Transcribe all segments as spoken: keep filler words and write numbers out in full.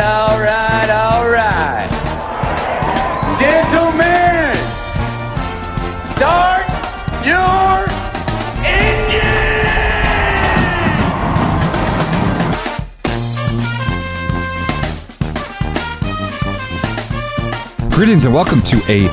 all right, all right. Gentlemen, start your engine! Greetings and welcome to a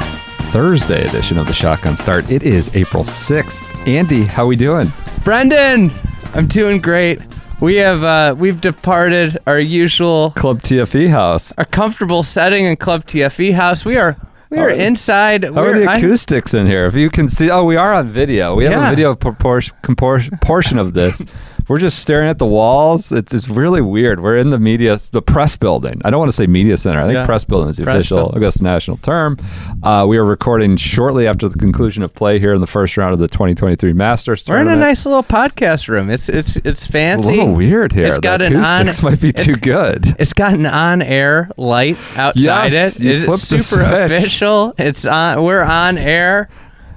Thursday edition of the Shotgun Start. It is April sixth. Andy, how we doing? Brendan, I'm doing great. We have uh, we've departed our usual Club T F E house, our comfortable setting in Club T F E house. We are we are, are inside. How We're, are the acoustics I'm, in here? If you can see, oh, we are on video. We have yeah. a video proportion, compor- portion of this. We're just staring at the walls. It's it's really weird. We're in the media, the press building. I don't want to say media center. I think yeah. press building is the press official building. Augusta National term. Uh, we are recording shortly after the conclusion of play here in the first round of the twenty twenty-three Masters Tournament. We're in a nice little podcast room. It's it's it's fancy. It's a little weird here. It's got the acoustics an on, might be too good. It's got an on-air light outside yes, it. You it's flipped super the switch. Official. It's on. We're on air.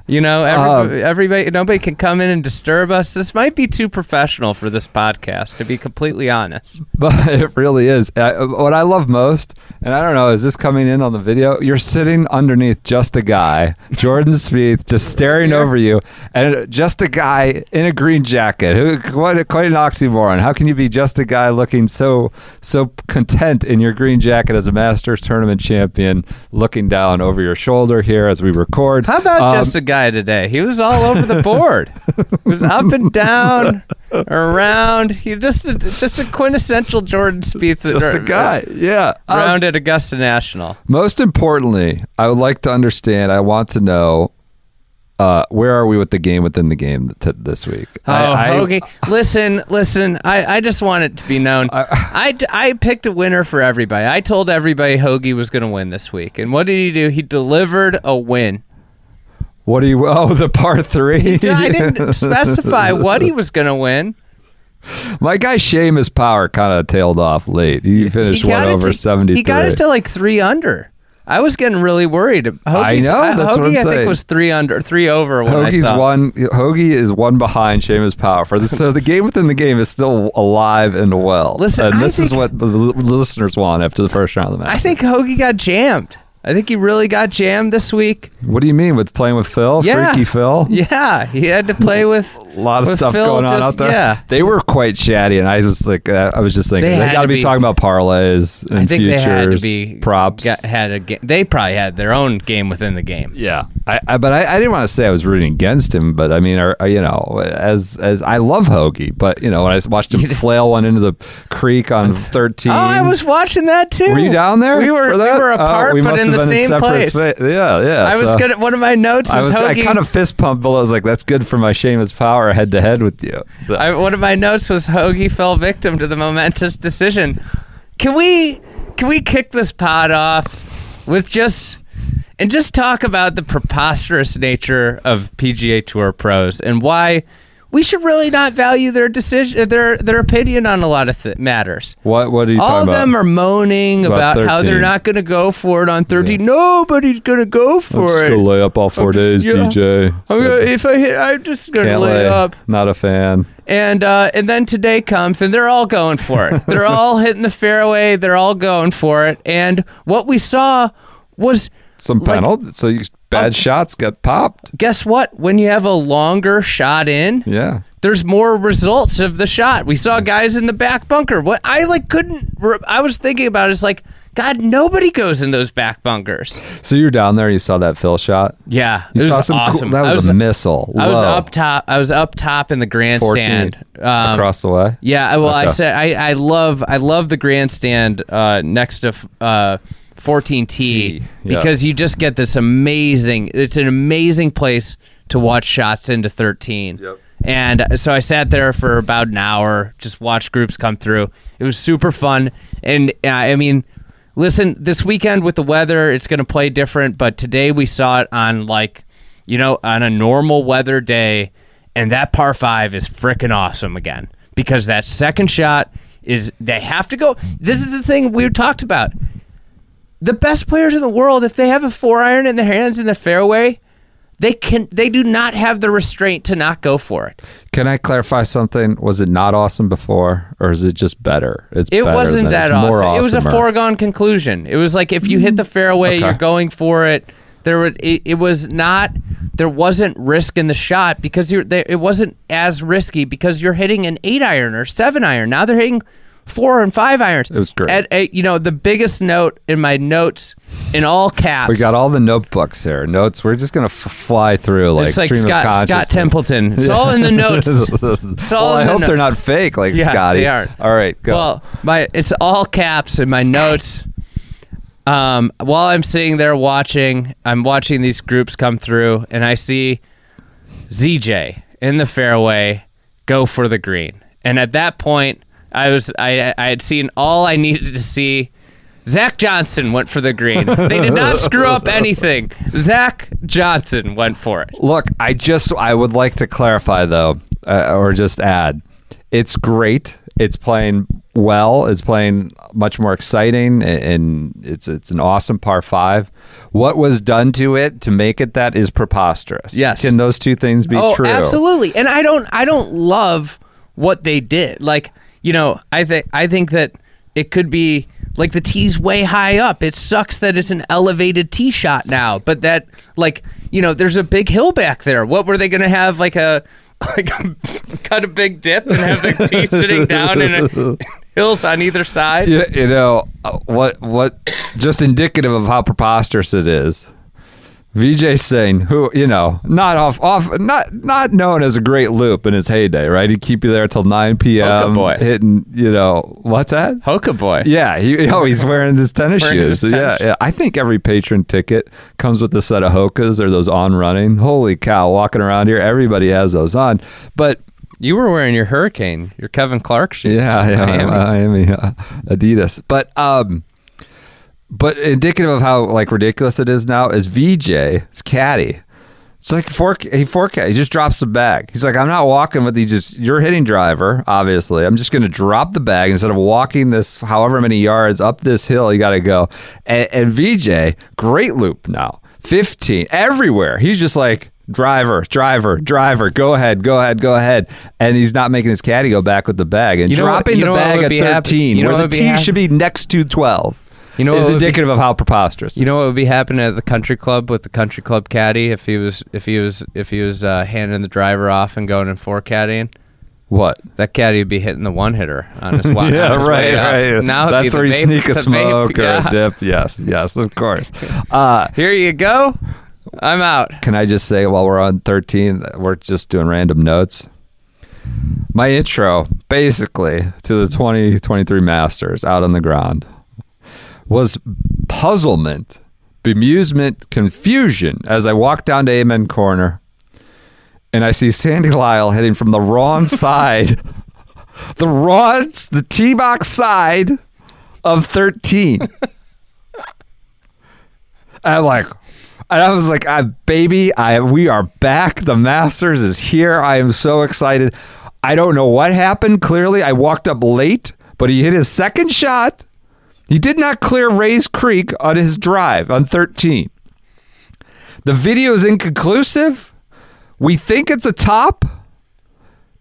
You know, everybody, um, everybody, nobody can come in and disturb us. This might be too professional for this podcast, to be completely honest. But it really is. I, what I love most, and I don't know, is this coming in on the video? You're sitting underneath just a guy, Jordan Spieth, just staring yeah. over you, and just a guy in a green jacket. Who, quite, quite an oxymoron. How can you be just a guy looking so so content in your green jacket as a Masters Tournament champion, looking down over your shoulder here as we record? How about um, just a guy? Today he was all over the board. He was up and down, around. He just a, just a quintessential Jordan Spieth, just a guy, yeah, around um, at Augusta National. Most importantly, I would like to understand. I want to know uh, where are we with the game within the game t- this week? Oh, I, I, Hoagie, listen, listen. I, I just want it to be known. I, I, I picked a winner for everybody. I told everybody Hoagie was going to win this week, and what did he do? He delivered a win. What do you? Oh, the par three. I didn't specify what he was going to win. My guy Seamus Power kind of tailed off late. He finished he one over to, seventy-three. He got it to like three under. I was getting really worried. Hoagie's, I know. That's Hoagie, what I'm saying. I think was three under, three over. When Hoagie's I saw. one. Hoagie is one behind Seamus Power for this. So the game within the game is still alive and well. Listen, and I this think, is what the listeners want after the first round of the match. I think Hoagie got jammed. I think he really got jammed this week. What do you mean with playing with Phil? Yeah. Freaky Phil? Yeah, he had to play with a lot of stuff Phil going on just, out there. Yeah. They were quite chatty, and I was like, I was just thinking they, they got to be, be talking about parlays and I think futures, they had to be, props. Got, had a, they probably had their own game within the game. Yeah, I, I, but I, I didn't want to say I was rooting against him. But I mean, or, or, you know, as as I love Hoagie, but you know, when I watched him flail one into the creek on thirteen. Oh, I was watching that too. Were you down there? We were. We were apart, uh, we but in the same place. Sp- yeah, yeah. I so was good at one of my notes. I, was, Hoagie, I kind of fist pumped, but I was like, that's good for my Seamus Power head to head with you. So. I, one of my notes was Hoagie fell victim to the momentous decision. Can we can we kick this pod off with just and just talk about the preposterous nature of P G A Tour pros and why we should really not value their decision, their their opinion on a lot of th- matters. What What are you all talking about? All of them are moaning about, about how they're not going to go for it on thirteen. Yeah. Nobody's going to go for I'm just it. Just going to lay up all four I'm days, just, D J. Yeah, so gonna, if I hit, I'm just going to lay up. Not a fan. And uh, and then today comes, and they're all going for it. They're all hitting the fairway. They're all going for it. And what we saw was some penalty. Like, so you. Bad um, shots got popped. Guess what? When you have a longer shot in, yeah, there's more results of the shot. We saw guys in the back bunker. What I like couldn't. I was thinking about is like, God, nobody goes in those back bunkers. So you were down there. You saw that Phil shot. Yeah, you it saw was some awesome. Cool, that was, was a missile. Whoa. I was up top. I was up top in the grandstand. fourteen um, across the way. Yeah. Well, okay. I said I, I love I love the grandstand uh, next to. Uh, fourteen T, because yeah. you just get this amazing, it's an amazing place to watch shots into thirteen. Yep. And so I sat there for about an hour, just watched groups come through. It was super fun. And uh, I mean, listen, this weekend with the weather, it's going to play different, but today we saw it on like, you know, on a normal weather day, and that par five is freaking awesome again, because that second shot is they have to go. This is the thing we talked about. The best players in the world, if they have a four iron in their hands in the fairway, they can. They do not have the restraint to not go for it. Can I clarify something? Was it not awesome before, or is it just better? It's it better wasn't than, that it's awesome. More it was a foregone conclusion. It was like if you hit the fairway, okay. You're going for it. There was it, it was not. There wasn't risk in the shot because you're. They, it wasn't as risky because you're hitting an eight iron or seven iron. Now they're hitting four and five irons. It was great. At, at, you know, the biggest note in my notes in all caps. We got all the notebooks here. Notes. We're just gonna f- fly through like. It's like stream Scott, of consciousness. Scott Templeton. It's all in the notes. It's all well, in I the hope notes. They're not fake, like yeah, Scotty. They aren't. All right. Go. Well, my it's all caps in my Scott. notes. Um, while I'm sitting there watching, I'm watching these groups come through, and I see Z J in the fairway go for the green. And at that point, I was I I had seen all I needed to see. Zach Johnson went for the green. They did not screw up anything. Zach Johnson went for it. Look, I just I would like to clarify though, uh, or just add, it's great. It's playing well. It's playing much more exciting, and it's it's an awesome par five. What was done to it to make it that is preposterous. Yes, can those two things be oh, true? Absolutely. And I don't I don't love what they did. Like you know, I think I think that it could be like the tee's way high up. It sucks that it's an elevated tee shot now, but that like you know, there's a big hill back there. What were they going to have like a Like cut a big dip and have the tee sitting down in, a, in hills on either side. You, you know what? What just indicative of how preposterous it is. Vijay Singh, who you know, not off, off, not not known as a great loop in his heyday, right? He'd keep you there till nine p.m. Hoka boy, hitting, you know, what's that? Hoka boy. Yeah. He, oh, he's wearing his tennis wearing shoes. His tennis yeah, shoes. yeah. I think every patron ticket comes with a set of Hokas or those on running. Holy cow! Walking around here, everybody has those on. But you were wearing your Hurricane, your Kevin Clark shoes. Yeah, yeah, Miami, Miami uh, Adidas. But um. But indicative of how like ridiculous it is now is Vijay, his caddy. It's like fork. He forecast. He just drops the bag. He's like, I'm not walking with you. Just you're hitting driver. Obviously, I'm just going to drop the bag instead of walking this however many yards up this hill. You got to go. And, and Vijay, great loop now. fifteen everywhere. He's just like. Driver, driver, driver. Go ahead, go ahead, go ahead. And he's not making his caddy go back with the bag and you know dropping what, you the know bag at thirteen, you know where the tee should be next to twelve. You know, it's indicative be, of how preposterous. You know what would be happening at the country club with the country club caddy if he was if he was if he was uh, handing the driver off and going and four caddying. What? That caddy would be hitting the one hitter on his watch. yeah, on his right, right. Now that's where you vape, sneak a smoke vape, or yeah. a dip. Yes, yes, of course. Uh, Here you go. I'm out. Can I just say while we're on thirteen, we're just doing random notes. My intro, basically, to the twenty twenty-three Masters out on the ground. Was puzzlement, bemusement, confusion as I walked down to Amen Corner and I see Sandy Lyle hitting from the wrong side, the wrong, the tee box side of thirteen. I'm like, and I was like, I, baby, I we are back. The Masters is here. I am so excited. I don't know what happened. Clearly, I walked up late, but he hit his second shot. He did not clear Ray's Creek on his drive on thirteen. The video is inconclusive. We think it's a top.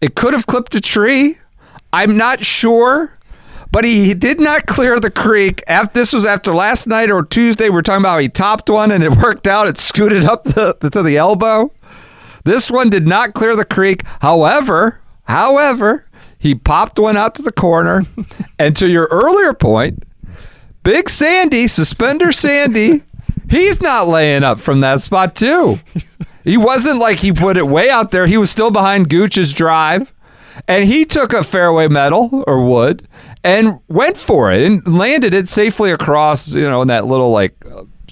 It could have clipped a tree. I'm not sure. But he did not clear the creek. This was after last night or Tuesday. We were talking about how he topped one and it worked out. It scooted up the, to the elbow. This one did not clear the creek. However, however, he popped one out to the corner. And to your earlier point, Big Sandy, Suspender Sandy, he's not laying up from that spot, too. He wasn't like he put it way out there. He was still behind Gooch's drive, and he took a fairway metal or wood and went for it and landed it safely across, you know, in that little, like,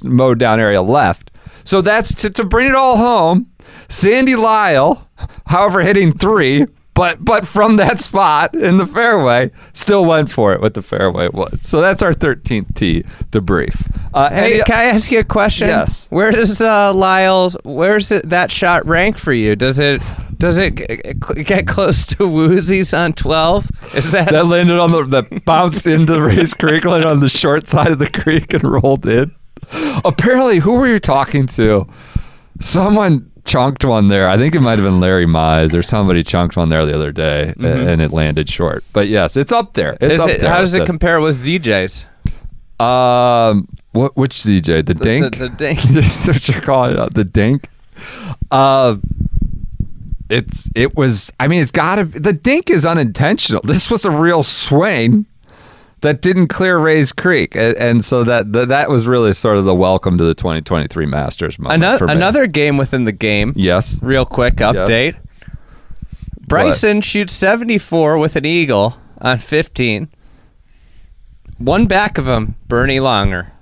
mowed down area left. So that's to, to bring it all home. Sandy Lyle, however, hitting three, But but from that spot in the fairway, still went for it with the fairway wood. So that's our thirteenth tee debrief. Uh, hey, hey, can I ask you a question? Yes. Where does uh, Lyle's? Where's that shot rank for you? Does it Does it get close to Woozy's on twelve? Is that that landed on the that bounced into Ray's Creek, landed on the short side of the creek and rolled in? Apparently, who were you talking to? Someone chunked one there. I think it might have been Larry Mize or somebody chunked one there the other day, mm-hmm. and it landed short. But yes, it's up there. It's up it, there. How does it compare with Z J's? Um, what which Z J? The, the Dink. The, the Dink. What you're calling it? The Dink. Uh. It's it was I mean it's gotta the dink is unintentional. This was a real swing that didn't clear Ray's Creek, and, and so that the, that was really sort of the welcome to the twenty twenty-three Masters moment. Another, for me. Another game within the game. Yes. Real quick update. Yes. Bryson what? shoots seventy-four with an eagle on fifteen. One back of him, Bernie Longer.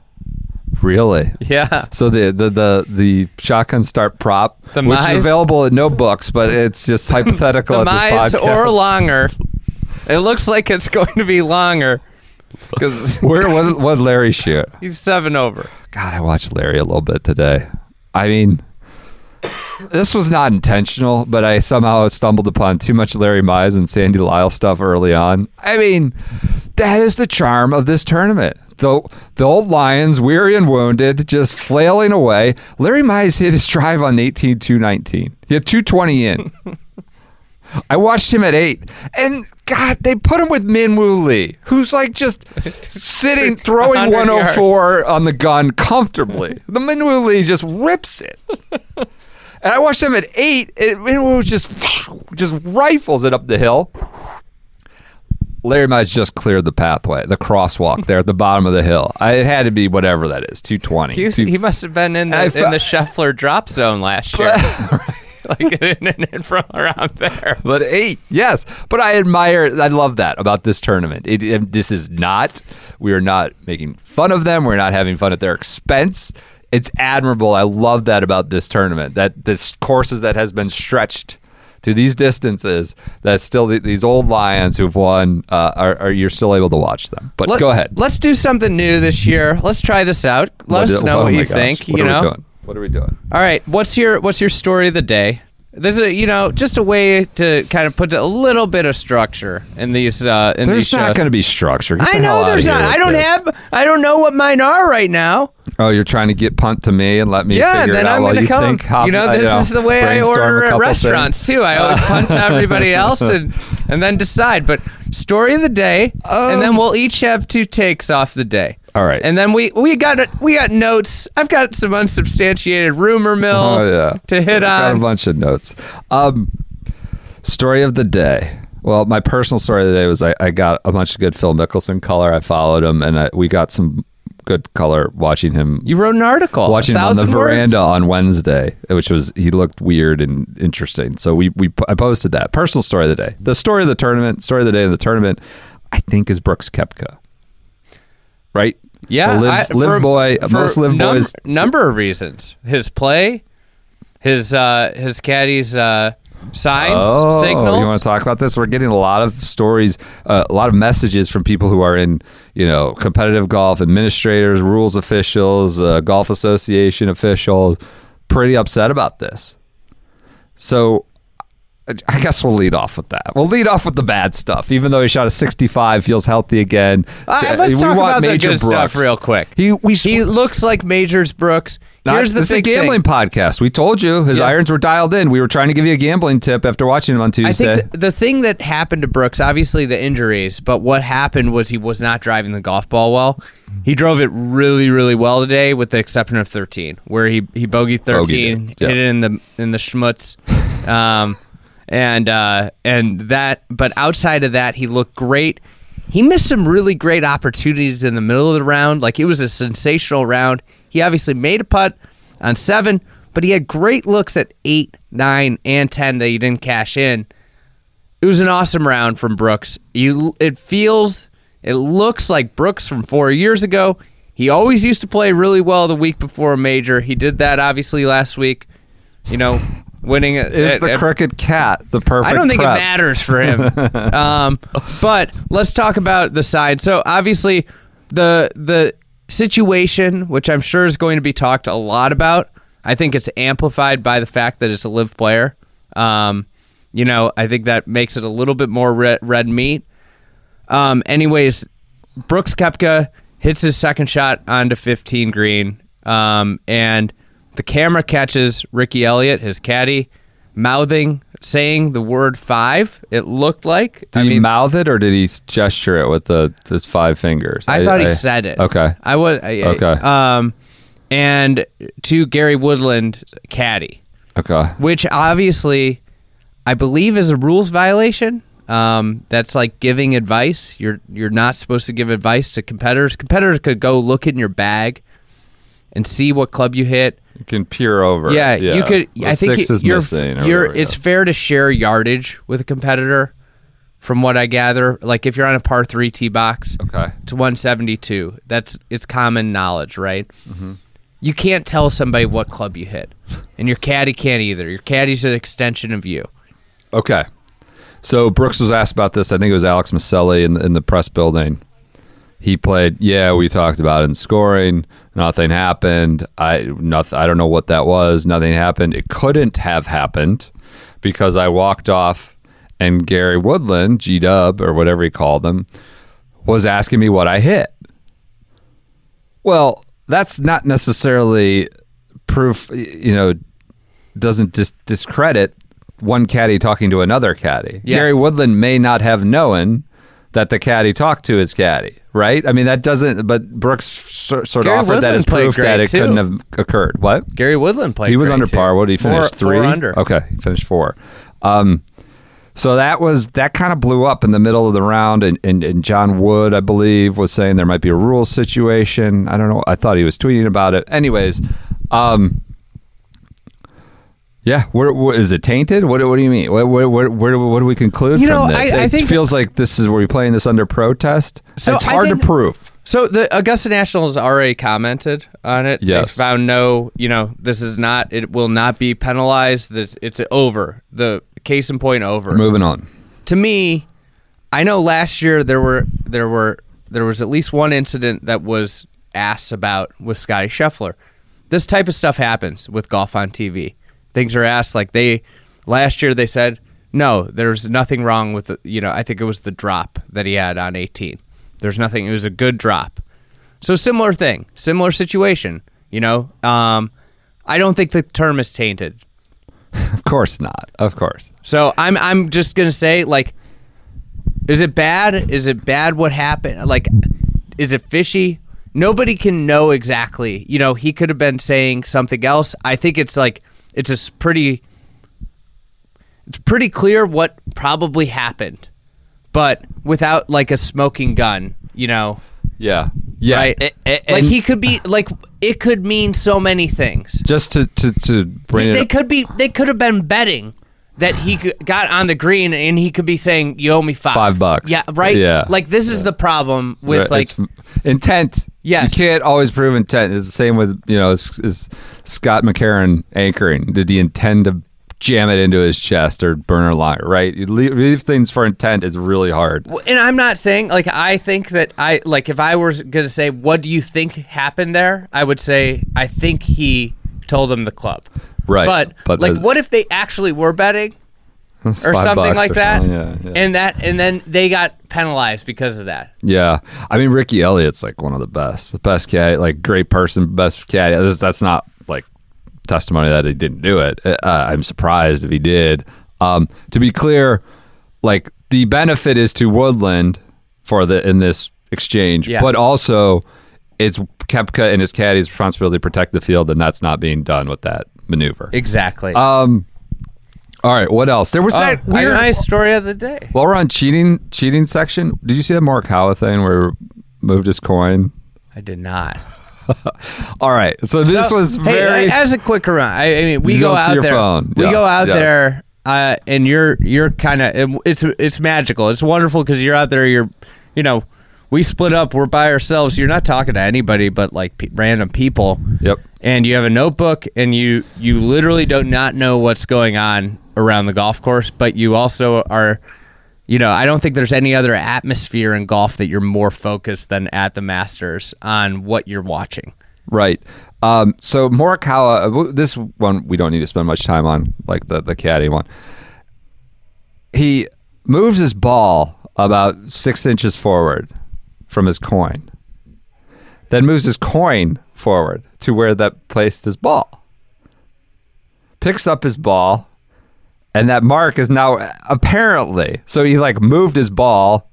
Really? Yeah. So the the the, the shotgun start prop, the which Mize, is available in no books, but it's just hypothetical the at this Mize podcast. Or Longer. It looks like it's going to be Longer. Because where what what Larry shoot? He's seven over. God, I watched Larry a little bit today. I mean, this was not intentional, but I somehow stumbled upon too much Larry Mize and Sandy Lyle stuff early on. I mean, that is the charm of this tournament. The, the old Lions, weary and wounded, just flailing away. Larry Mize hit his drive on eighteen two nineteen. He had two twenty in. I watched him at eight. And, God, they put him with Minwoo Lee, who's like just sitting, throwing one oh four yards on the gun comfortably. The Minwoo Lee just rips it. And I watched him at eight, and Minwoo just, just rifles it up the hill. Larry Mize just cleared the pathway, the crosswalk there at the bottom of the hill. I, it had to be whatever that is, two twenty. He, was, two, he must have been in the, I, in the Scheffler drop zone last year. But, like in, in, in from around there. But eight, yes. But I admire, I love that about this tournament. It, it, this is not, we are not making fun of them. We're not having fun at their expense. It's admirable. I love that about this tournament, that this courses that has been stretched to these distances, that still the, these old Lions who've won, uh, are, are you're still able to watch them. But Let, go ahead. Let's do something new this year. Let's try this out. Let what us do, know oh what you gosh. think. What you are know? we doing? What are we doing? All right. What's your What's your story of the day? There's a you know just a way to kind of put a little bit of structure in these. Uh, in there's these not going to be structure. Get I the know there's not. I don't this. have. I don't know what mine are right now. Oh, you're trying to get punt to me and let me yeah, figure it out I'm while you come. think. Hop, you know, this know, is the way I order at restaurants, things. too. I always punt to everybody else and, and then decide. But story of the day, um, and then we'll each have two takes off the day. All right. And then we, we got we got notes. I've got some unsubstantiated rumor mill oh, yeah. to hit I've on. Got a bunch of notes. Um, story of the day. Well, my personal story of the day was I, I got a bunch of good Phil Mickelson color. I followed him, and I, we got some good color watching him. You wrote an article. Watching him on the veranda words. on Wednesday, which was, he looked weird and interesting. So we, we I posted that. Personal story of the day. The story of the tournament, story of the day of the tournament, I think is Brooks Koepka. Right? Yeah. The live, I, live for, boy, for most live number, boys. Number of reasons. His play, his, uh, his caddy's uh, signs, oh, signals. You want to talk about this? We're getting a lot of stories, uh, a lot of messages from people who are in, you know, competitive golf administrators, rules officials, uh, golf association officials, pretty upset about this. So I guess we'll lead off with that. We'll lead off with the bad stuff. Even though he shot a sixty-five, feels healthy again. Uh, let's we talk want about Major the good Brooks. stuff real quick. He we sw- he looks like Majors Brooks. Not, Here's the this is a gambling thing. podcast. We told you his yeah. irons were dialed in. We were trying to give you a gambling tip after watching him on Tuesday. I think the, the thing that happened to Brooks, obviously the injuries, but what happened was he was not driving the golf ball well. He drove it really, really well today, with the exception of thirteen, where he he bogeyed thirteen, bogeyed it. Yeah. hit it in the in the schmutz. Um, And uh, and that, but outside of that, he looked great. He missed some really great opportunities in the middle of the round. Like, it was a sensational round. He obviously made a putt on seven, but he had great looks at eight, nine, and ten that he didn't cash in. It was an awesome round from Brooks. You, it feels, it looks like Brooks from four years ago. He always used to play really well the week before a major. He did that obviously last week. You know. Winning it, is it, the it, crooked cat the perfect? I don't think prep. it matters for him. um, but let's talk about the side. So obviously, the the situation, which I'm sure is going to be talked a lot about, I think it's amplified by the fact that it's a live player. Um, you know, I think that makes it a little bit more red, red meat. Um, anyways, Brooks Koepka hits his second shot onto fifteen green, um, and the camera catches Ricky Elliott, his caddy, mouthing, saying the word five, it looked like. Did I he mean, mouth it, or did he gesture it with the his five fingers? I, I thought I, he said it. Okay. I was I, okay. I, um, and to Gary Woodland, caddy. Okay. Which obviously, I believe, is a rules violation. Um, that's like giving advice. You're you're not supposed to give advice to competitors. Competitors could go look in your bag and see what club you hit. You can peer over. Yeah, yeah. you could. The I think six it, is you're, missing or you're, it's fair to share yardage with a competitor, from what I gather. Like if you're on a par three tee box, okay, to one seventy-two. That's it's common knowledge, right? Mm-hmm. You can't tell somebody what club you hit, and your caddy can't either. Your caddy's an extension of you. Okay. So Brooks was asked about this. I think it was Alex Maselli in the, in the press building. He played. Yeah, we talked about it in scoring. Nothing happened. I nothing. I don't know what that was. Nothing happened. It couldn't have happened because I walked off, and Gary Woodland, G Dub or whatever he called him, was asking me what I hit. Well, that's not necessarily proof. You know, doesn't dis- discredit. One caddy talking to another caddy. Yeah. Gary Woodland may not have known that the caddy talked to his caddy, right? I mean, that doesn't, but Brooks sort, sort of offered Woodland that as proof that it too. couldn't have occurred. What? Gary Woodland played He was under too. par. What did he finish? Four, three? Four under. Okay, he finished four. Um, so that was, that kind of blew up in the middle of the round, and, and, and John Wood, I believe, was saying there might be a rules situation. I don't know. I thought he was tweeting about it. Anyways, um, Yeah, where, where, is it tainted? What, what do you mean? Where, where, where, where, what do we conclude you know, from this? I, I it think feels like this is where you're playing this under protest. So it's I hard think, to prove. So the Augusta National has already commented on it. Yes. They found no, you know, this is not, it will not be penalized. This, it's over. The case in point over. We're moving on. To me, I know last year there were there were there was at least one incident that was asked about with Scottie Scheffler. This type of stuff happens with golf on T V. Things are asked, like they, last year they said, no, there's nothing wrong with, the, you know, I think it was the drop that he had on eighteen. There's nothing, it was a good drop. So similar thing, similar situation, you know. Um, I don't think the term is tainted. Of course not, of course. So I'm I'm just going to say, like, is it bad? Is it bad what happened? Like, is it fishy? Nobody can know exactly. You know, he could have been saying something else. I think it's like, It's a pretty, it's pretty clear what probably happened, but without like a smoking gun, you know. Yeah, yeah. Right? It, it, like he could be like it could mean so many things. Just to to to bring they, it. They up. could be. They could have been betting that he could, got on the green, and he could be saying, "You owe me five five bucks." Yeah. Right. Yeah. Like this is yeah. the problem with right. like it's intent. Yes. You can't always prove intent. It's the same with, you know, is, is Scott McCarron anchoring. Did he intend to jam it into his chest or burn a line, right? You leave, leave things for intent is really hard. And I'm not saying, like, I think that I, like, if I were going to say, what do you think happened there? I would say, I think he told them the club. Right. But, but like, the, what if they actually were betting or something like or that? Something. Yeah, yeah. And that, and then they got penalized because of that. Yeah, I mean Ricky Elliott's like one of the best, the best caddy, like great person, best caddy. This, that's not like testimony that he didn't do it. Uh, I'm surprised if he did. Um, to be clear, like the benefit is to Woodland for the in this exchange, yeah. but also it's Koepka and his caddy's responsibility to protect the field, and that's not being done with that maneuver. Exactly. Um, All right, what else? There was oh, that weird nice story of the day. While we're on cheating cheating section, did you see that Morikawa thing where he moved his coin? I did not. All right, so this so, was very... Hey, as a quick run, I, I mean, we go out there. Phone. We yes, go out yes. there, uh, and you're you're kind of... It's it's magical. It's wonderful because you're out there, you're, you know, we split up, we're by ourselves. You're not talking to anybody but, like, pe- random people. Yep. And you have a notebook, and you, you literally do not know what's going on around the golf course, but you also are, you know, I don't think there's any other atmosphere in golf that you're more focused than at the Masters on what you're watching. Right. Um, so Morikawa, this one we don't need to spend much time on, like the, the caddy one. he moves his ball about six inches forward from his coin, then moves his coin forward to where that placed his ball, picks up his ball, and that mark is now apparently, so he like moved his ball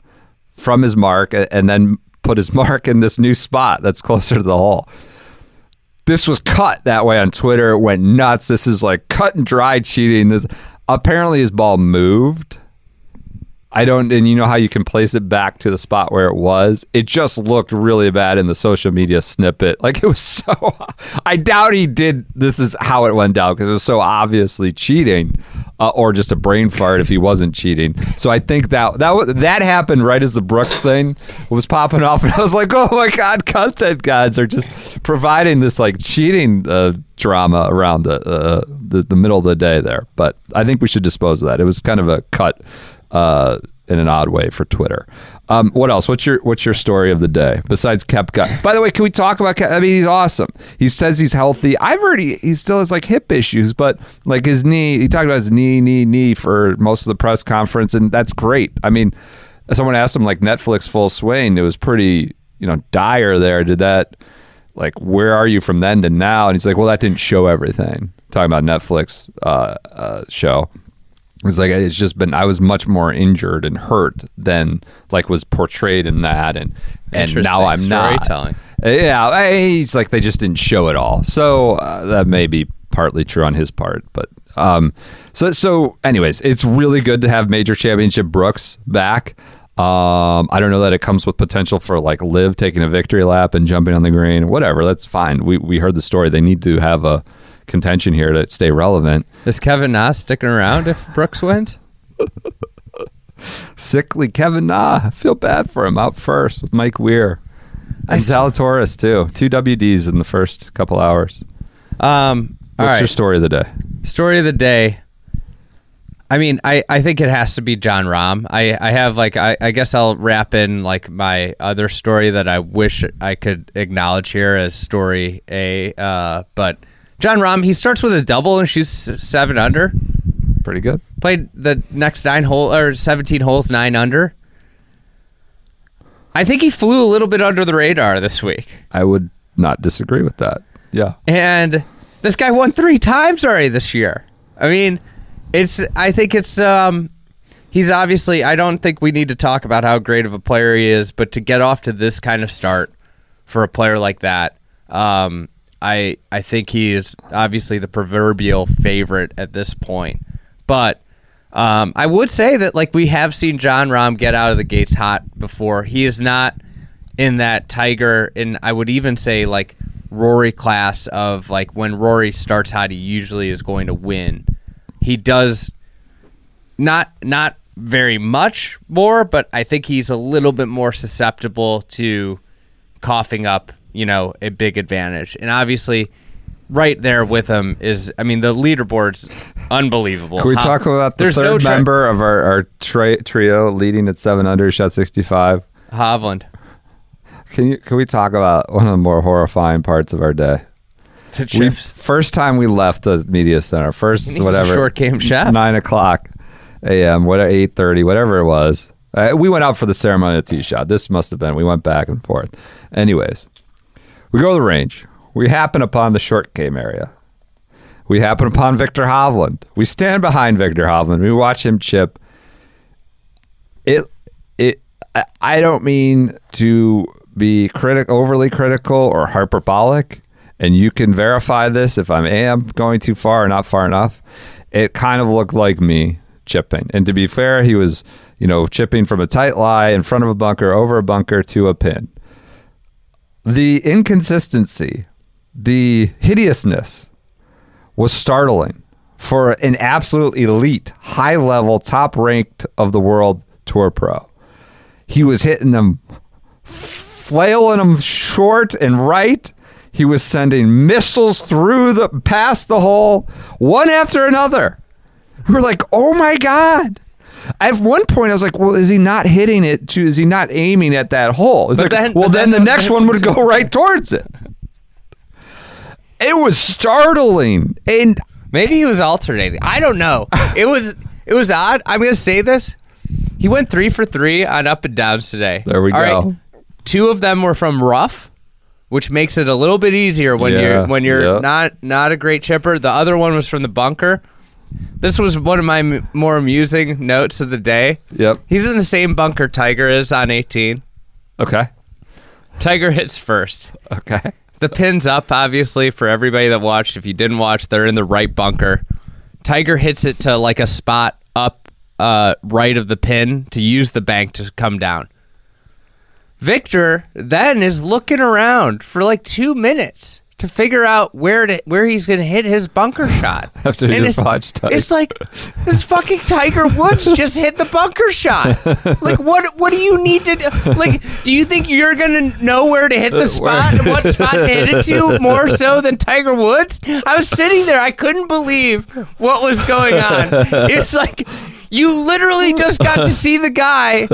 from his mark and then put his mark in this new spot that's closer to the hole. This was cut that way on Twitter. It went nuts. This is like cut and dry cheating. This apparently his ball moved. I don't, and you know how you can place it back to the spot where it was? It just looked really bad in the social media snippet. Like it was so, I doubt he did, this is how it went down because it was so obviously cheating uh, or just a brain fart if he wasn't cheating. So I think that, that that happened right as the Brooks thing was popping off and I was like, oh my God, content gods are just providing this like cheating uh, drama around the, uh, the the middle of the day there. But I think we should dispose of that. It was kind of a cut Uh, in an odd way for Twitter. Um, what else? What's your What's your story of the day besides Koepka? By the way, can we talk about Koepka? I mean, he's awesome. He says he's healthy. I've heard he, he still has like hip issues, but like his knee, he talked about his knee, knee, knee for most of the press conference, and that's great. I mean, someone asked him like Netflix full swing. It was pretty, you know, dire there. Did that, like, where are you from then to now? And he's like, well, that didn't show everything. Talking about Netflix uh, uh, show. It's like, it's just been, I was much more injured and hurt than like was portrayed in that. And, and now I'm not. Yeah. It's like, they just didn't show it all. So uh, that may be partly true on his part, but, um, so, so anyways, it's really good to have major championship Brooks back. Um, I don't know that it comes with potential for like Liv taking a victory lap and jumping on the green, whatever. That's fine. We, we heard the story. They need to have a contention here to stay relevant. Is Kevin Na sticking around if Brooks wins? Sickly Kevin Na. I feel bad for him out first with Mike Weir. And Zalatoris too. Two W Ds in the first couple hours. Um, What's right. your story of the day? Story of the day. I mean, I, I think it has to be Jon Rahm. I, I have like, I, I guess I'll wrap in like my other story that I wish I could acknowledge here as story A, uh, but Jon Rahm, he starts with a double and shoots seven under. Pretty good. Played the next nine hole or seventeen holes nine under. I think he flew a little bit under the radar this week. I would not disagree with that. Yeah. And this guy won three times already this year. I mean, it's. I think it's. Um, he's obviously. I don't think we need to talk about how great of a player he is, but to get off to this kind of start for a player like that. Um, I, I think he is obviously the proverbial favorite at this point. But um, I would say that like we have seen Jon Rahm get out of the gates hot before. He is not in that Tiger, and I would even say like Rory class of like when Rory starts hot, he usually is going to win. He does not not very much more, but I think he's a little bit more susceptible to coughing up, you know, a big advantage. And obviously right there with him is, I mean, the leaderboard's unbelievable. Can we How, talk about the third no tri- member of our, our tri- trio leading at seven under, shot sixty-five? Hovland. Can you, can we talk about one of the more horrifying parts of our day? The chips. We, first time we left the media center, first whatever, short game chef. nine o'clock a.m., whatever, eight thirty, whatever it was. Uh, we went out for the ceremony of the tee shot. This must have been, we went back and forth. Anyways. We go to the range. We happen upon the short game area. We happen upon Viktor Hovland. We stand behind Viktor Hovland. We watch him chip. It, it. I don't mean to be critic, overly critical or hyperbolic, and you can verify this if I am going too far or not far enough. It kind of looked like me chipping. And to be fair, he was, you know, chipping from a tight lie in front of a bunker, over a bunker, to a pin. The inconsistency, the hideousness was startling for an absolute elite, high-level, top-ranked of the world tour pro. He was hitting them, flailing them short and right. He was sending missiles through the past the hole, one after another. We're like, oh, my God. At one point, I was like, well, is he not hitting it? To, is he not aiming at that hole? It's like, then, well, then, then the then, next then, one would go right towards it. It was startling. And maybe he was alternating. I don't know. It was It was odd. I'm going to say this. He went three for three on up and downs today. There we All go. Right. Two of them were from rough, which makes it a little bit easier when yeah, you're when you're yeah. not not a great chipper. The other one was from the bunker. This was one of my m- more amusing notes of the day. Yep. He's in the same bunker Tiger is on eighteen. Okay. Tiger hits first. Okay. The pin's up, obviously, for everybody that watched. If you didn't watch, they're in the right bunker. Tiger hits it to like a spot up uh, right of the pin to use the bank to come down. Viktor then is looking around for like two minutes to figure out where to, where he's going to hit his bunker shot. After he and just it's, watched Tiger. It's like, this fucking Tiger Woods just hit the bunker shot. Like, what What do you need to do? Like, do you think you're going to know where to hit the spot and what spot to hit it to more so than Tiger Woods? I was sitting there. I couldn't believe what was going on. It's like, you literally just got to see the guy...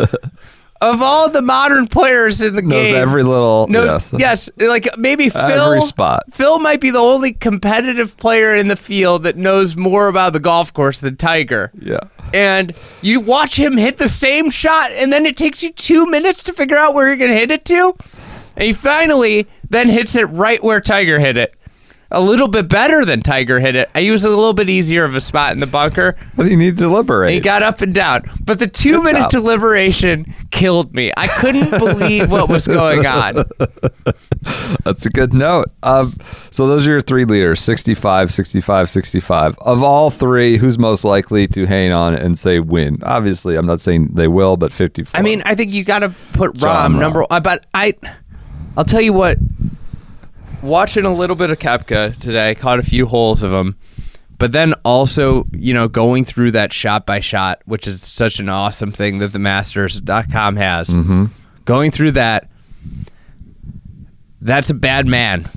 Of all the modern players in the knows game, knows every little knows, yes, yes, like maybe Phil. Spot. Phil might be the only competitive player in the field that knows more about the golf course than Tiger. Yeah, and you watch him hit the same shot, and then it takes you two minutes to figure out where you're going to hit it to, and he finally then hits it right where Tiger hit it. A little bit better than Tiger hit it. I used a little bit easier of a spot in the bunker. But he needed to deliberate. He got up and down. But the two-minute deliberation killed me. I couldn't believe what was going on. That's a good note. Um, so those are your three leaders, sixty-five, sixty-five, sixty-five. Of all three, who's most likely to hang on and say win? Obviously, I'm not saying they will, but fifty-four. I mean, I think you got to put Rahm number one. But I, I'll tell you what. Watching a little bit of Koepka today, caught a few holes of him, but then also, you know, going through that shot by shot, which is such an awesome thing that the Masters dot com has. Mm-hmm. Going through that, that's a bad man.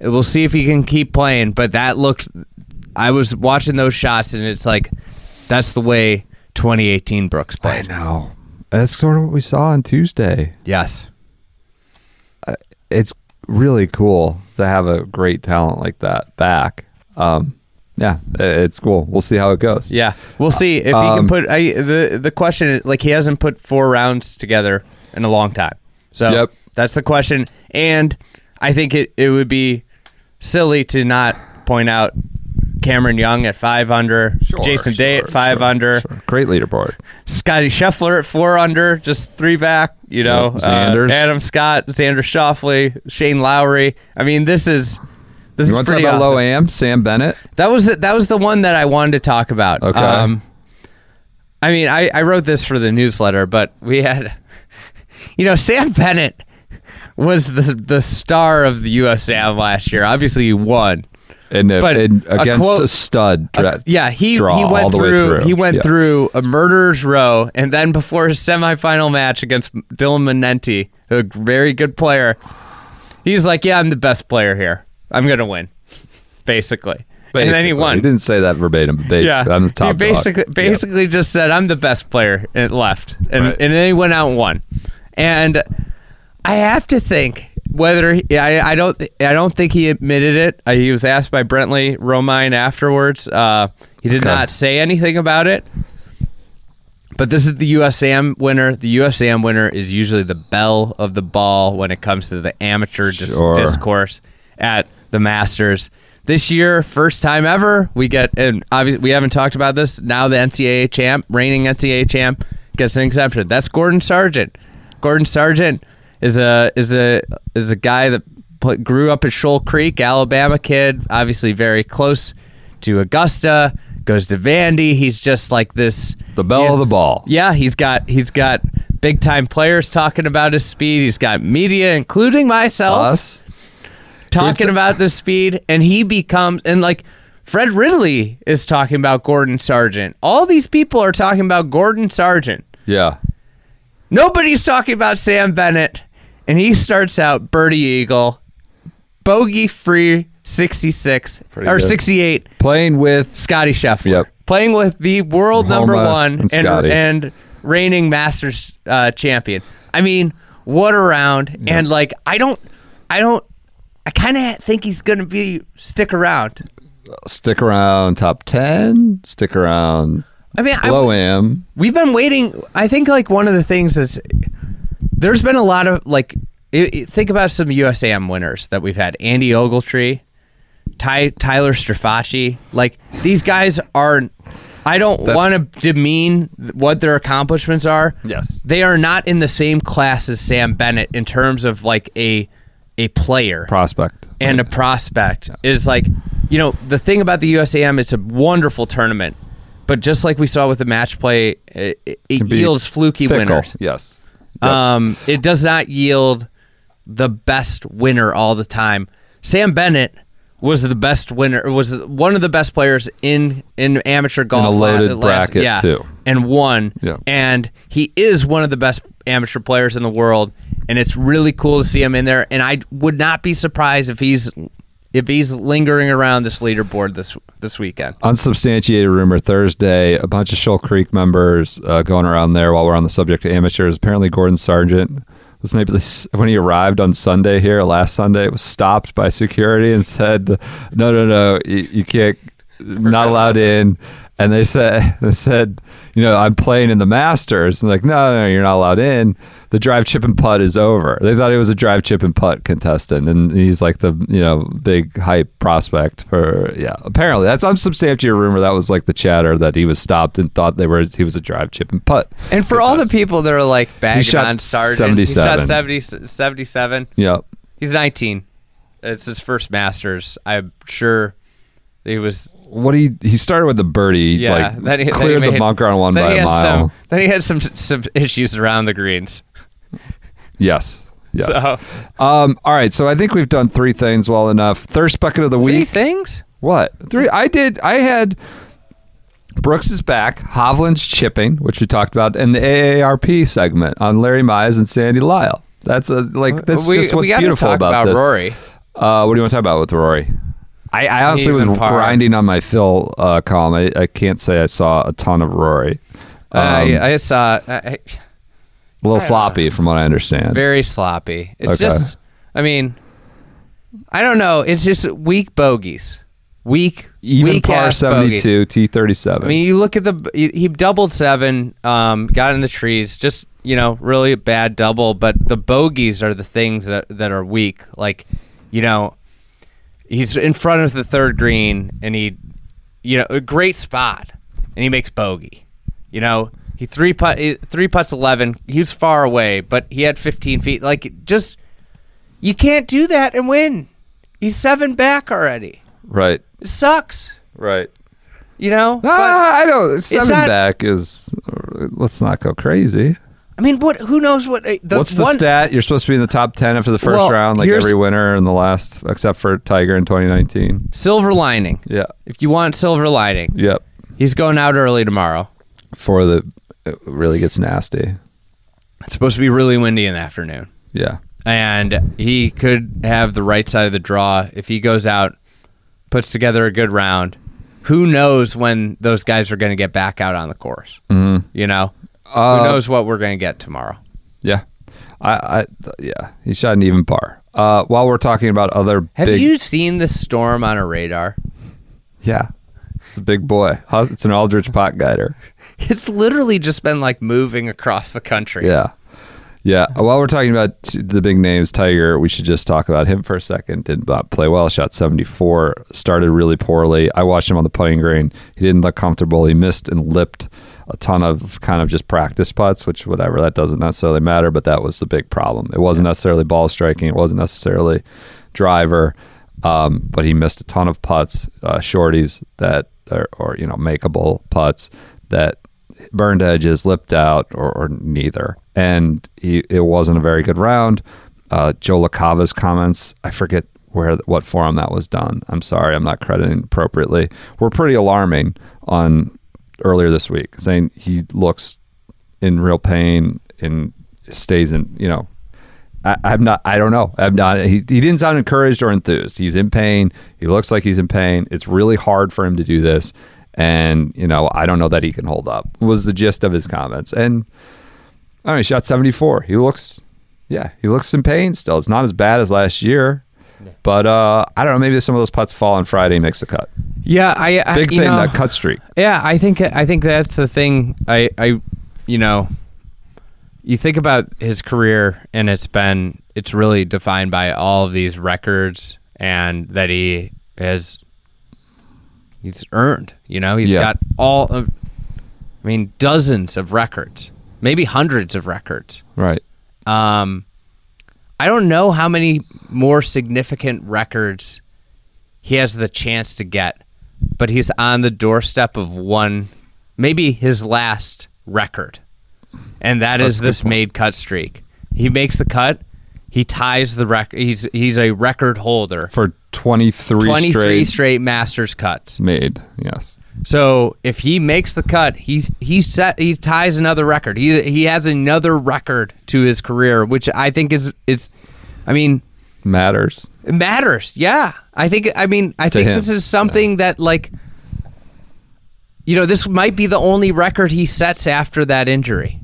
We'll see if he can keep playing, but that looked, I was watching those shots, and it's like, that's the way twenty eighteen Brooks played. I know. That's sort of what we saw on Tuesday. Yes. Uh, it's really cool to have a great talent like that back. Um, yeah, it's cool. We'll see how it goes. Yeah, we'll see if he um, can put I, the the question is, like, he hasn't put four rounds together in a long time. So yep. That's the question. And I think it, it would be silly to not point out Cameron Young at five under, sure, Jason sure, Day at five sure, under, sure. Great leaderboard. Scottie Scheffler at four under, just three back. You know, yep, Sanders, uh, Adam Scott, Xander Schauffele, Shane Lowry. I mean, this is this you is want pretty to talk about awesome. Low A M, Sam Bennett. That was that was the one that I wanted to talk about. Okay. Um, I mean, I, I wrote this for the newsletter, but we had, you know, Sam Bennett was the the star of the U S A M last year. Obviously, he won. And, but and against a, quote, a stud dra- a, yeah he, draw he went all the through, way through he went yeah. through a murderer's row, and then before his semifinal match against Dylan Menenti, a very good player, he's like, yeah, I'm the best player here, I'm gonna win, basically, basically. And then he won. He didn't say that verbatim, but basically, yeah. I'm the top he basically dog. basically yeah. just said, I'm the best player, and left, and, right. and then he went out and won. And I have to think Whether he, I, I don't, I don't think he admitted it. Uh, he was asked by Brentley Romine afterwards. Uh, he did okay. not say anything about it. But this is the U S A M winner. The U S A M winner is usually the belle of the ball when it comes to the amateur sure. dis- discourse at the Masters. This year, first time ever, we get, and obviously we haven't talked about this. Now the N C A A champ, reigning N C A A champ, gets an exemption. That's Gordon Sargent. Gordon Sargent. Is a is a is a guy that put, grew up at Shoal Creek, Alabama kid, obviously very close to Augusta. Goes to Vandy. He's just like this. The bell you know, of the ball. Yeah, he's got he's got big time players talking about his speed. He's got media, including myself, Us. talking t- about the speed, and he becomes and like Fred Ridley is talking about Gordon Sargent. All these people are talking about Gordon Sargent. Yeah. Nobody's talking about Sam Bennett. And he starts out birdie eagle, bogey free sixty-six Pretty or good. sixty-eight, playing with Scottie Scheffler, yep. playing with the world Homa number one and, and, and reigning Masters uh, champion. I mean, what a round! Yep. And like, I don't, I don't, I kind of think he's going to be stick around, stick around top ten, stick around. I mean, Blow I, him. We've been waiting. I think like one of the things that's there's been a lot of like it, it, think about some U S A M winners that we've had. Andy Ogletree, Ty, Tyler Strafacci. Like these guys are. I don't want to demean what their accomplishments are. Yes, they are not in the same class as Sam Bennett in terms of like a a player prospect and right. a prospect yeah. is like you know the thing about the U S A M. It's a wonderful tournament. But just like we saw with the match play, it, it yields fluky fickle. winners. Yes, yep. um, it does not yield the best winner all the time. Sam Bennett was the best winner. Was one of the best players in, in amateur golf. In a loaded Atlanta, bracket, yeah, too, and won. Yeah. And he is one of the best amateur players in the world. And it's really cool to see him in there. And I would not be surprised if he's. If he's lingering around this leaderboard this this weekend. Unsubstantiated rumor Thursday, a bunch of Shoal Creek members uh, going around there while we're on the subject of amateurs. Apparently Gordon Sargent was maybe when he arrived on Sunday here, last Sunday, was stopped by security and said, no, no, no, you, you can't, not allowed in. And they said, they said, you know, I'm playing in the Masters. And like, no, no, you're not allowed in. The drive, chip, and putt is over. They thought he was a drive, chip, and putt contestant. And he's like the, you know, big hype prospect for, yeah, apparently. That's unsubstantiated rumor. That was like the chatter that he was stopped and thought they were he was a drive, chip, and putt. And for contestant. All the people that are like bagging on Sargent. seventy-seven He shot seventy, seventy-seven Yep. He's nineteen It's his first Masters. I'm sure he was... What he he started with the birdie, yeah, like then he, cleared then he made, the bunker on one by a mile. Some, then he had some some issues around the greens. Yes, yes. So. Um, all right, so I think we've done three things well enough. Thirst bucket of the three week. Three things? What three? I did. I had Brooks is back. Hovland's chipping, which we talked about, and the A A R P segment on Larry Mize and Sandy Lyle. That's a like that's we, just what's beautiful talk about, about this. Rory. Uh, what do you want to talk about with Rory? I, I honestly was par. grinding on my Phil uh, column. I, I can't say I saw a ton of Rory. Um, uh, yeah, I saw... I, I, a little sloppy, know. from what I understand. Very sloppy. It's okay. just... I mean... I don't know. It's just weak bogeys. Weak... Even weak par seventy-two, bogey. T thirty-seven. I mean, you look at the... He doubled seven, um, got in the trees. Just, you know, really a bad double. But the bogeys are the things that, that are weak. Like, you know... He's in front of the third green, and he, you know, a great spot, and he makes bogey. You know, he three putt, three putts eleven. He was far away, but he had fifteen feet. Like, just you can't do that and win. He's seven back already. Right. It sucks. Right. You know. Ah, I don't. Seven not, back is. Let's not go crazy. I mean, what? Who knows what? The What's the one, stat? You're supposed to be in the top ten after the first well, round, like every winner in the last, except for Tiger in twenty nineteen. Silver lining. Yeah. If you want silver lining. Yep. He's going out early tomorrow. Before the it really gets nasty. It's supposed to be really windy in the afternoon. Yeah. And he could have the right side of the draw if he goes out, puts together a good round. Who knows when those guys are going to get back out on the course? Mm-hmm. You know. Uh, Who knows what we're going to get tomorrow? Yeah, I, I yeah, he shot an even par. Uh, while we're talking about other, have big... you seen the storm on a radar? Yeah, it's a big boy. It's an Aldrich pot guider. It's literally just been like moving across the country. Yeah, yeah. While we're talking about the big names, Tiger, we should just talk about him for a second. Did not play well. Shot seventy-four. Started really poorly. I watched him on the putting green. He didn't look comfortable. He missed and lipped a ton of kind of just practice putts, which whatever, that doesn't necessarily matter, but that was the big problem. It wasn't yeah. necessarily ball striking. It wasn't necessarily driver, um, but he missed a ton of putts, uh, shorties that are, or, you know, makeable putts that burned edges, lipped out, or, or neither. And he, it wasn't a very good round. Uh, Joe LaCava's comments, I forget where what forum that was done. I'm sorry, I'm not crediting appropriately. Were pretty alarming on... earlier this week, saying he looks in real pain and stays in, you know, I, I'm not, I don't know. I'm not, he, he didn't sound encouraged or enthused. He's in pain. He looks like he's in pain. It's really hard for him to do this. And, you know, I don't know that he can hold up, was the gist of his comments. And I mean, he shot seventy-four. He looks, yeah, he looks in pain still. It's not as bad as last year, but uh, I don't know. Maybe some of those putts fall on Friday and makes the cut. Yeah, I, I big thing, you know, that cut streak. Yeah, I think I think that's the thing. I, I, you know, you think about his career, and it's been it's really defined by all of these records, and that he has he's earned. You know, he's yeah. got all of, I mean, dozens of records, maybe hundreds of records. Right. Um, I don't know how many more significant records he has the chance to get, but he's on the doorstep of one, maybe his last record. And that That's is this point. made cut streak. He makes the cut. He ties the record. He's he's a record holder for twenty-three, twenty-three straight, straight Masters cuts made. Yes. So if he makes the cut, he he set he ties another record. He he has another record to his career, which I think is it's, I mean, matters. It matters. Yeah, I think. I mean, I to think him. This is something yeah. that, like, you know, this might be the only record he sets after that injury.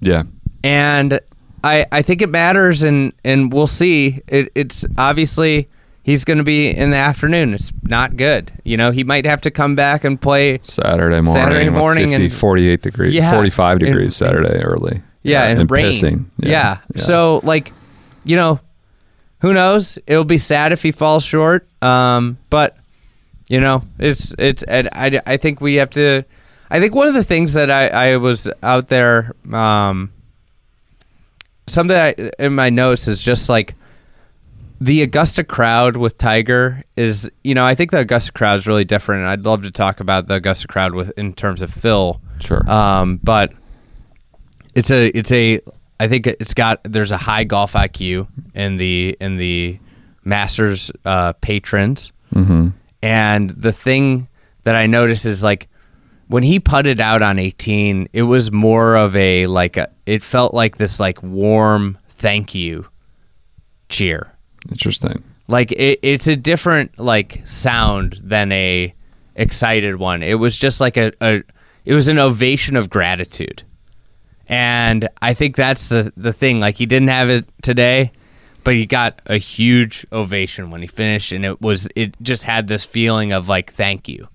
Yeah. And I, I think it matters, and, and we'll see. It, it's obviously he's going to be in the afternoon. It's not good. You know, he might have to come back and play Saturday morning. Saturday morning fifty, and forty-eight degrees, yeah, forty-five degrees and, Saturday early. Yeah, yeah and, and rain. Pissing. Yeah, yeah. yeah. So, like, you know, who knows? It'll be sad if he falls short. Um, but you know, it's it's. And I I think we have to. I think one of the things that I, I was out there. Um, Something I, in my notes is just like the Augusta crowd with Tiger is, you know, I think the Augusta crowd is really different. And I'd love to talk about the Augusta crowd with in terms of Phil. Sure. Um, but it's a, it's a, I think it's got, there's a high golf I Q in the, in the Masters uh, patrons. Mm-hmm. And the thing that I noticed is like, when he putted out on eighteen, it was more of a, like, a, it felt like this, like, warm thank you cheer. Interesting. Like, it, it's a different, like, sound than a excited one. It was just like a, a it was an ovation of gratitude. And I think that's the, the thing. Like, he didn't have it today, but he got a huge ovation when he finished, and it was, it just had this feeling of, like, thank you.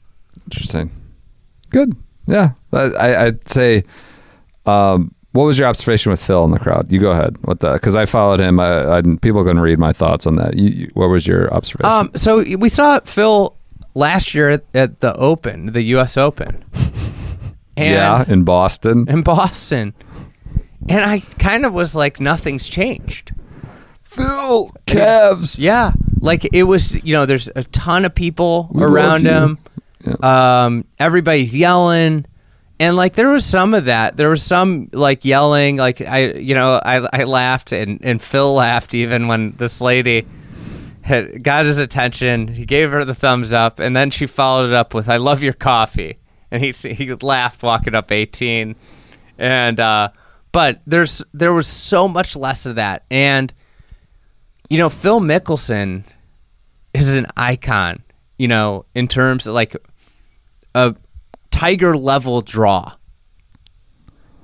Interesting. Good. Yeah. I, I'd say, um, what was your observation with Phil in the crowd? You go ahead with that, because I followed him. I, I people couldn't read my thoughts on that. You, you, what was your observation? Um, so we saw Phil last year at, at the Open, the U S Open. And yeah, in Boston. In Boston. And I kind of was like, nothing's changed. Phil, Cavs. Yeah. Like, it was, you know, there's a ton of people we around him. Yep. Um, everybody's yelling, and like there was some of that. There was some like yelling, like I, you know, I, I laughed, and, and Phil laughed even when this lady had got his attention. He gave her the thumbs up, and then she followed it up with "I love your coffee," and he he laughed walking up eighteen. And uh, but there's there was so much less of that, and you know, Phil Mickelson is an icon. You know, in terms of like a Tiger level draw,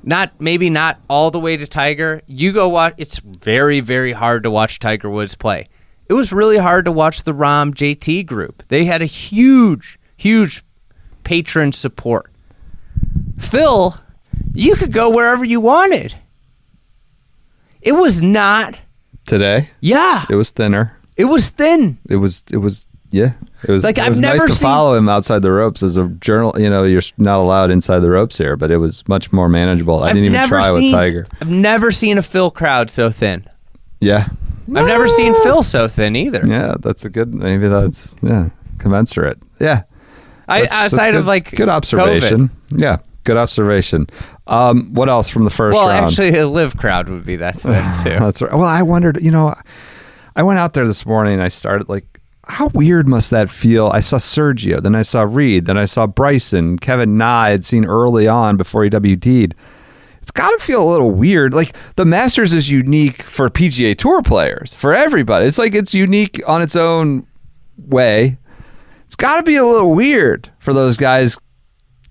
not maybe not all the way to Tiger. You go watch. It's very, very hard to watch Tiger Woods play. It was really hard to watch the Rahm J T group. They had a huge, huge patron support. Phil, you could go wherever you wanted. It was not today. Yeah, it was thinner. It was thin. It was. It was. Yeah, it was. Like, it was I've nice never to seen... follow him outside the ropes as a journal. You know, you're not allowed inside the ropes here, but it was much more manageable. I I've didn't even try seen, with Tiger. I've never seen a Phil crowd so thin. Yeah, I've never seen Phil so thin either. Yeah, that's a good. Maybe that's yeah commensurate. Yeah, I, outside good, of like good observation. COVID. Yeah, good observation. Um, what else from the first? Well, round? Actually, a live crowd would be that thin too. That's right. Well, I wondered. You know, I went out there this morning. And I started like. How weird must that feel? I saw Sergio, then I saw Reed, then I saw Bryson, Kevin Na I had seen early on before he W D'd. It's got to feel a little weird. Like, the Masters is unique for P G A Tour players, for everybody. It's like it's unique on its own way. It's got to be a little weird for those guys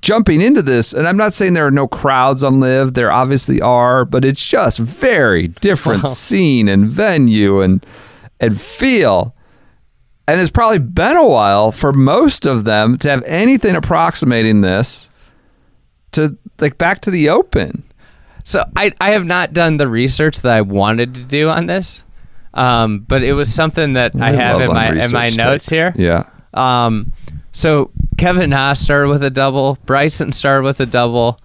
jumping into this. And I'm not saying there are no crowds on Live. There obviously are, but it's just very different wow. scene and venue and and feel. And it's probably been a while for most of them to have anything approximating this to like back to the Open. So I, I have not done the research that I wanted to do on this, um, but it was something that I, I have in my in my notes text. Here. Yeah. Um, so Kevin Na started with a double. Bryson started with a double.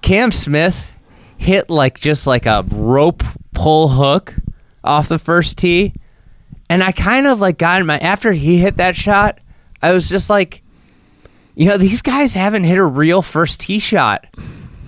Cam Smith hit like just like a rope pull hook off the first tee. And I kind of like got in my, after he hit that shot, I was just like, you know, these guys haven't hit a real first tee shot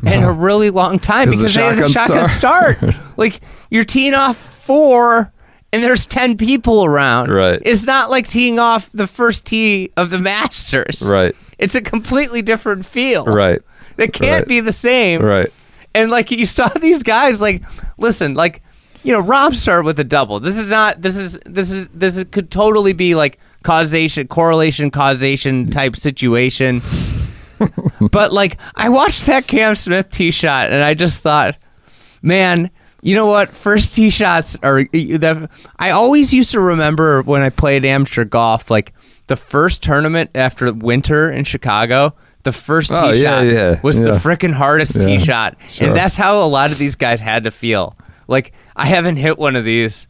in no. a really long time because they had a shotgun start. Like you're teeing off four and there's ten people around. Right. It's not like teeing off the first tee of the Masters. Right. It's a completely different feel. Right. That can't right. be the same. Right. And like you saw these guys like, listen, like, you know, Rahm started with a double. This is not. This is. This is. This is, could totally be like causation, correlation, causation type situation. But like, I watched that Cam Smith tee shot, and I just thought, man, you know what? First tee shots are. I always used to remember when I played amateur golf, like the first tournament after winter in Chicago. The first tee oh, yeah, shot yeah, was yeah. the frickin' hardest yeah, tee shot, sure. and that's how a lot of these guys had to feel. Like, I haven't hit one of these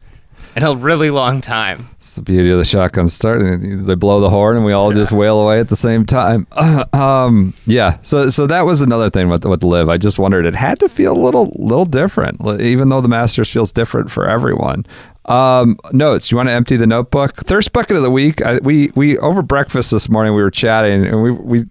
in a really long time. It's the beauty of the shotgun start. They blow the horn, and we all yeah. just wail away at the same time. Uh, um, yeah. So, so that was another thing with with Liv. I just wondered. It had to feel a little, little different, even though the Masters feels different for everyone. Um, notes. You want to empty the notebook? Thirst bucket of the week. I, we we over breakfast this morning. We were chatting, and we we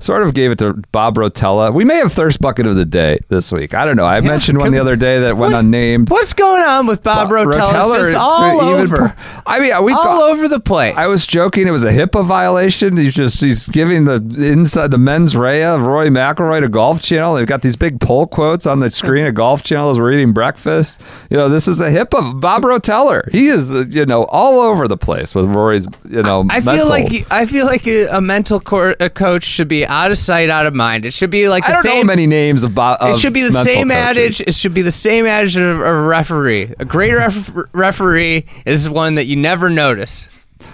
sort of gave it to Bob Rotella. We may have thirst bucket of the day this week. I don't know. I yeah, mentioned one the other day that went what, unnamed. What's going on with Bob Rotella? Rotella it's just all over. Pro- I mean, we all thought, over the place. I was joking. It was a HIPAA violation. He's just he's giving the inside the mens rea of Rory McIlroy to Golf Channel. They've got these big poll quotes on the screen of Golf Channel as we're eating breakfast. You know, this is a HIPAA. Bob Rotella. He is, you know, all over the place with Rory's, you know, I mental. feel like he, I feel like a, a mental cor- a coach should be out of sight, out of mind. It should be like the I don't same, know many names of, of It should be the same coaches. adage. It should be the same adage of a referee. A great ref- referee is one that you never notice.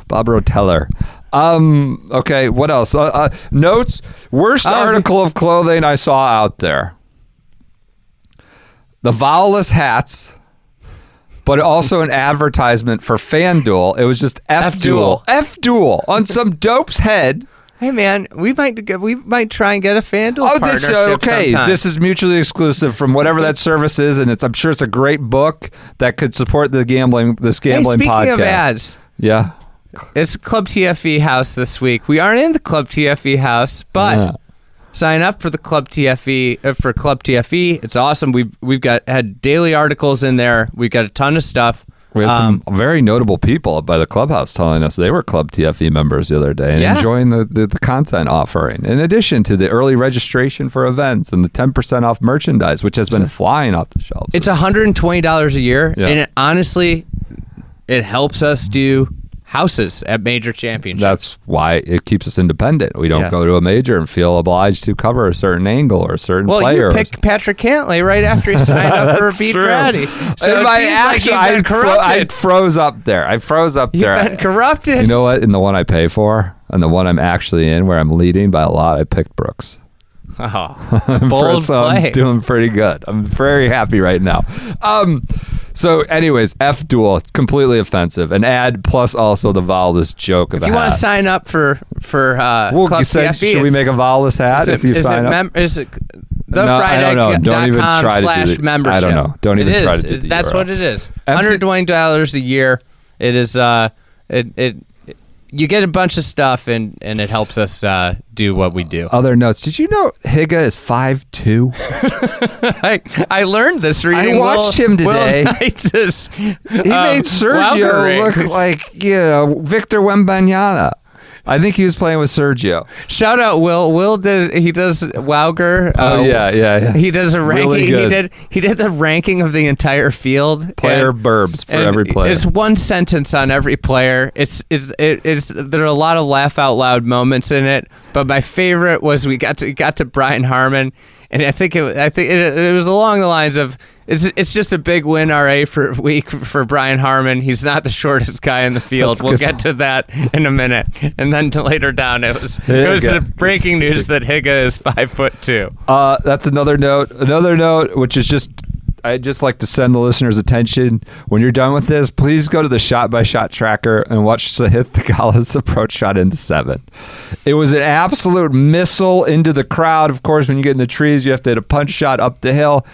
Bob Rotella. Um. Okay. What else? Uh, uh, notes. Worst uh, article of clothing I saw out there. The vowelless hats. But also an advertisement for FanDuel. It was just FDuel. FDuel on some dope's head. Hey man, we might we might try and get a FanDuel oh, partnership this, okay. sometime. This is mutually exclusive from whatever that service is, and it's I'm sure it's a great book that could support the gambling this gambling hey, speaking podcast. Speaking of ads, yeah, it's Club T F E house this week. We aren't in the Club T F E house, but. Yeah. Sign up for the Club T F E uh, for Club T F E. It's awesome. We've we've got had daily articles in there. We've got a ton of stuff. We had um, some very notable people by the clubhouse telling us they were Club T F E members the other day and yeah. enjoying the, the, the content offering. In addition to the early registration for events and the ten percent off merchandise, which has been flying off the shelves. It's one hundred twenty dollars a year, yeah. and it, honestly, it helps us do. Houses at major championships. That's why it keeps us independent. We don't yeah. go to a major and feel obliged to cover a certain angle or a certain well, player. Well, you picked Patrick Cantlay right after he signed up for a beat Ratty. So my action, like I, fro- I froze up there. I froze up You've there. You've been corrupted. You know what? In the one I pay for, and the one I'm actually in where I'm leading by a lot, I picked Brooks. Oh, bold so play. I'm doing pretty good. I'm very happy right now. Um, so anyways, FDuel, completely offensive. An ad plus also the vowelless joke of if a hat. If you want to sign up for, for uh, well, Club said, T F E. Should we make a vowelless hat if you is sign it up? Mem- is it the no, Friday I don't know. Don't even try slash to do the, membership. I don't know. Don't even it try is. to do the That's U R L. What it is. one hundred twenty dollars a year. It is... Uh, it. it You get a bunch of stuff, and, and it helps us uh, do what we do. Other notes. Did you know Higa is five two? I, I learned this reading. I watched Will, him today. Is, he um, made Sergio look rings. like, you know, Victor Wembanyama. I think he was playing with Sergio. Shout out Will. Will did he does Wauger. Oh uh, yeah, yeah, yeah. He does a ranking. Really he did he did the ranking of the entire field. Player and, burbs for every player. It's one sentence on every player. It's it's it, it's there are a lot of laugh out loud moments in it. But my favorite was we got to we got to Brian Harmon. And I think it, I think it, it was along the lines of it's it's just a big win R A for week for Brian Harmon. He's not the shortest guy in the field. That's we'll get to that in a minute. And then to later down, it was Higa. It was the breaking news that Higa is five foot two. Uh, that's another note. Another note, which is just. I'd just like to send the listeners' attention. When you're done with this, please go to the shot-by-shot tracker and watch Sahith Theegala's approach shot into seven. It was an absolute missile into the crowd. Of course, when you get in the trees, you have to hit a punch shot up the hill.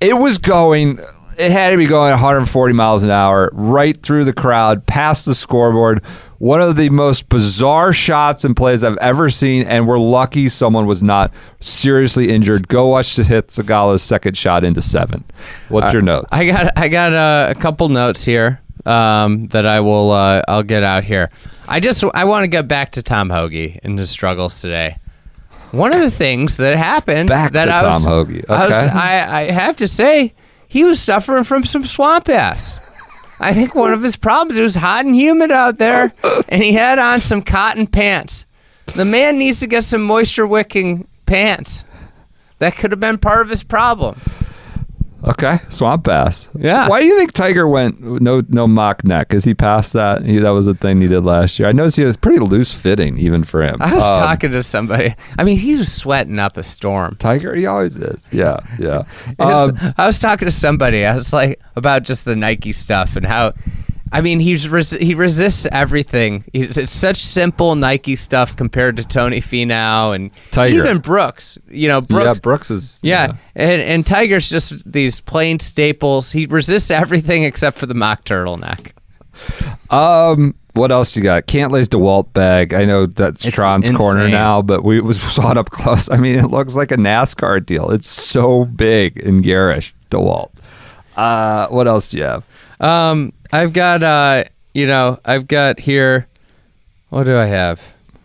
It was going... It had to be going one hundred forty miles an hour right through the crowd, past the scoreboard. One of the most bizarre shots and plays I've ever seen, and we're lucky someone was not seriously injured. Go watch Sahith Theegala's second shot into seven. What's uh, your note? I got I got uh, a couple notes here um, that I will uh, I'll get out here. I just I want to get back to Tom Hoagie and his struggles today. One of the things that happened back that to I Tom was, Hoagie. Okay. I, was, I, I have to say. He was suffering from some swamp ass. I think one of his problems, it was hot and humid out there, and he had on some cotton pants. The man needs to get some moisture-wicking pants. That could have been part of his problem. Okay, swamp ass. Yeah. Why do you think Tiger went no no mock neck? Is he past that? He, that was a thing he did last year. I noticed he was pretty loose-fitting, even for him. I was um, talking to somebody. I mean, he was sweating up a storm. Tiger, he always is. Yeah, yeah. Um, was, I was talking to somebody. I was like, about just the Nike stuff and how... I mean, he's res- he resists everything. He's, it's such simple Nike stuff compared to Tony Finau and Tiger. Even Brooks. You know, Brooks. Yeah, Brooks is. Yeah, yeah. And, and Tiger's just these plain staples. He resists everything except for the mock turtleneck. Um, what else you got? Cantley's DeWalt bag. I know that's it's Tron's insane. Corner now, but we was saw it up close. I mean, it looks like a NASCAR deal. It's so big and garish, DeWalt. Uh, what else do you have? Um, I've got, uh, you know, I've got here, what do I have?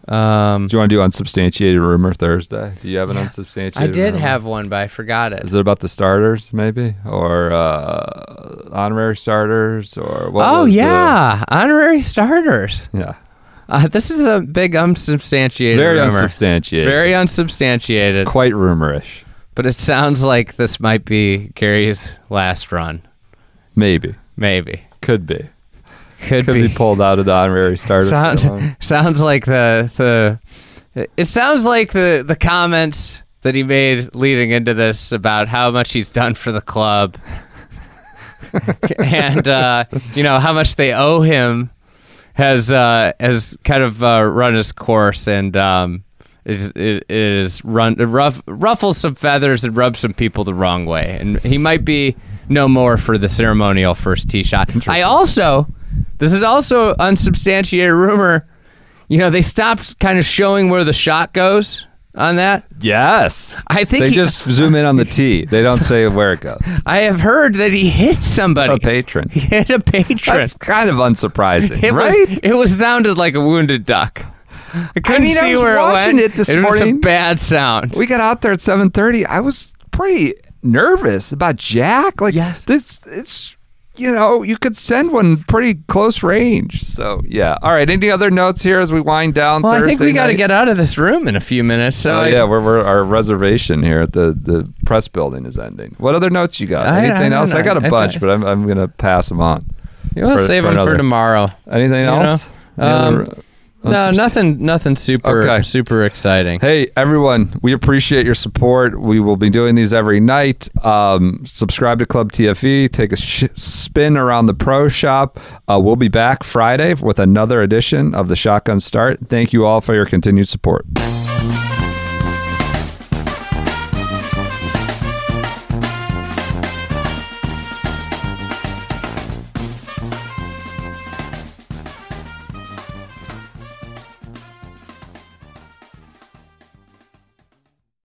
Um, do you want to do Unsubstantiated Rumor Thursday? Do you have an yeah, Unsubstantiated I did rumor? Have one, but I forgot it. Is it about the starters, maybe? Or uh, honorary starters? Or what? Oh, yeah, the... honorary starters. Yeah. Uh, this is a big unsubstantiated Very rumor. Very unsubstantiated. Very unsubstantiated. Quite rumorish. But it sounds like this might be Gary's last run. Maybe. Maybe. Could be. Could, Could be. be pulled out of the honorary starter. Sounds, sounds like the, the it sounds like the, the comments that he made leading into this about how much he's done for the club and uh, you know, how much they owe him has uh, has kind of uh, run his course and um is it is run ruff, ruffles some feathers and rubs some people the wrong way. And he might be no more for the ceremonial first tee shot. I also, this is also unsubstantiated rumor, you know, they stopped kind of showing where the shot goes on that. Yes. I think They he, just zoom in on the tee. They don't say where it goes. I have heard that he hit somebody. A patron. He hit a patron. That's kind of unsurprising, it right? Was, it was sounded like a wounded duck. I couldn't I mean, see I was where watching it went. It, this it morning. Was a bad sound. We got out there at seven thirty. I was pretty... nervous about Jack, like yes. this. It's you know you could send one pretty close range. So yeah. All right. Any other notes here as we wind down? Well, Thursday I think we got to get out of this room in a few minutes. So oh, I, yeah, we're, we're our reservation here at the, the press building is ending. What other notes you got? I, Anything I, I else? Know. I got a bunch, I, but I'm I'm gonna pass them on. Yeah, we'll for, save for them another. For tomorrow. Anything else? You know? um, Any No, nothing nothing super okay. super exciting. Hey, everyone, we appreciate your support. We will be doing these every night. Um, subscribe to Club T F E. Take a sh- spin around the pro shop. Uh, we'll be back Friday with another edition of the Shotgun Start. Thank you all for your continued support.